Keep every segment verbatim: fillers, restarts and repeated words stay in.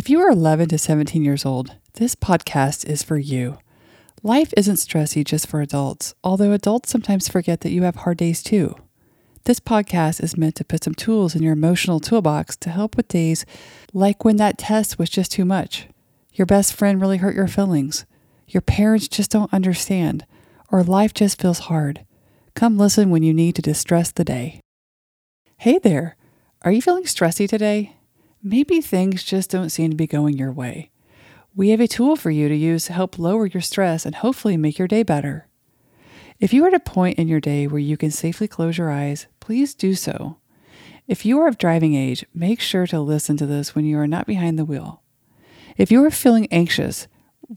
If you are eleven to seventeen years old, this podcast is for you. Life isn't stressy just for adults, although adults sometimes forget that you have hard days too. This podcast is meant to put some tools in your emotional toolbox to help with days like when that test was just too much, your best friend really hurt your feelings, your parents just don't understand, or life just feels hard. Come listen when you need to distress the day. Hey there, are you feeling stressy today? Maybe things just don't seem to be going your way. We have a tool for you to use to help lower your stress and hopefully make your day better. If you are at a point in your day where you can safely close your eyes, please do so. If you are of driving age, make sure to listen to this when you are not behind the wheel. If you are feeling anxious,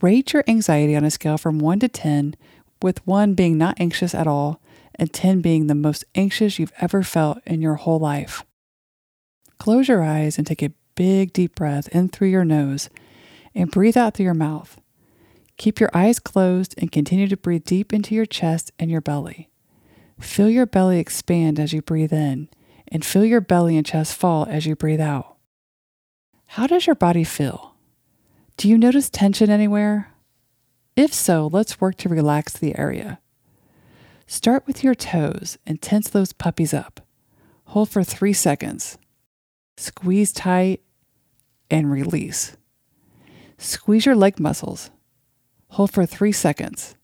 rate your anxiety on a scale from one to ten, with one being not anxious at all and ten being the most anxious you've ever felt in your whole life. Close your eyes and take a big deep breath in through your nose and breathe out through your mouth. Keep your eyes closed and continue to breathe deep into your chest and your belly. Feel your belly expand as you breathe in and feel your belly and chest fall as you breathe out. How does your body feel? Do you notice tension anywhere? If so, let's work to relax the area. Start with your toes and tense those puppies up. Hold for three seconds. Squeeze tight and release. Squeeze your leg muscles. Hold for three seconds.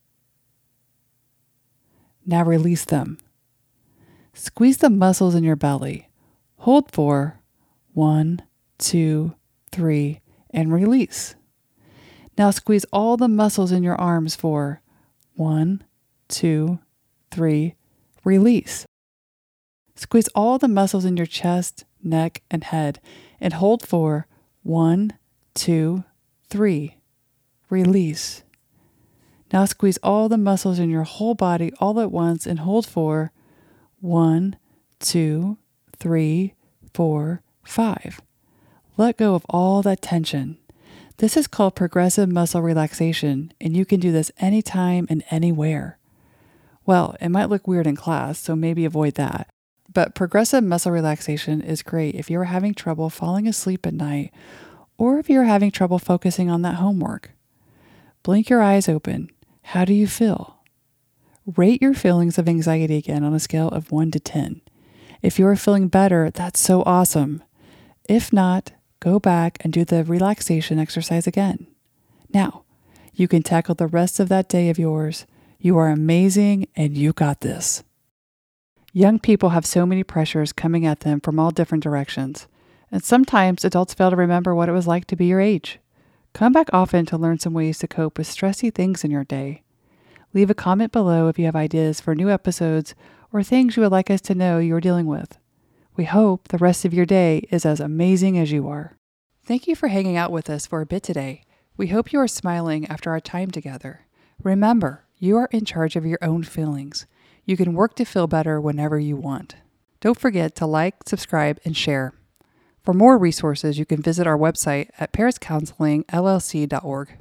Now release them. Squeeze the muscles in your belly. Hold for one, two, three, and release. Now squeeze all the muscles in your arms for one, two, three, release. Squeeze all the muscles in your chest, neck, and head, and hold for one, two, three, release. Now squeeze all the muscles in your whole body all at once and hold for one, two, three, four, five. Let go of all that tension. This is called progressive muscle relaxation, and you can do this anytime and anywhere. Well, it might look weird in class, so maybe avoid that. But progressive muscle relaxation is great if you're having trouble falling asleep at night or if you're having trouble focusing on that homework. Blink your eyes open. How do you feel? Rate your feelings of anxiety again on a scale of one to ten. If you are feeling better, that's so awesome. If not, go back and do the relaxation exercise again. Now, you can tackle the rest of that day of yours. You are amazing and you got this. Young people have so many pressures coming at them from all different directions, and sometimes adults fail to remember what it was like to be your age. Come back often to learn some ways to cope with stressy things in your day. Leave a comment below if you have ideas for new episodes or things you would like us to know you're dealing with. We hope the rest of your day is as amazing as you are. Thank you for hanging out with us for a bit today. We hope you are smiling after our time together. Remember, you are in charge of your own feelings. You can work to feel better whenever you want. Don't forget to like, subscribe, and share. For more resources, you can visit our website at paris counseling l l c dot org.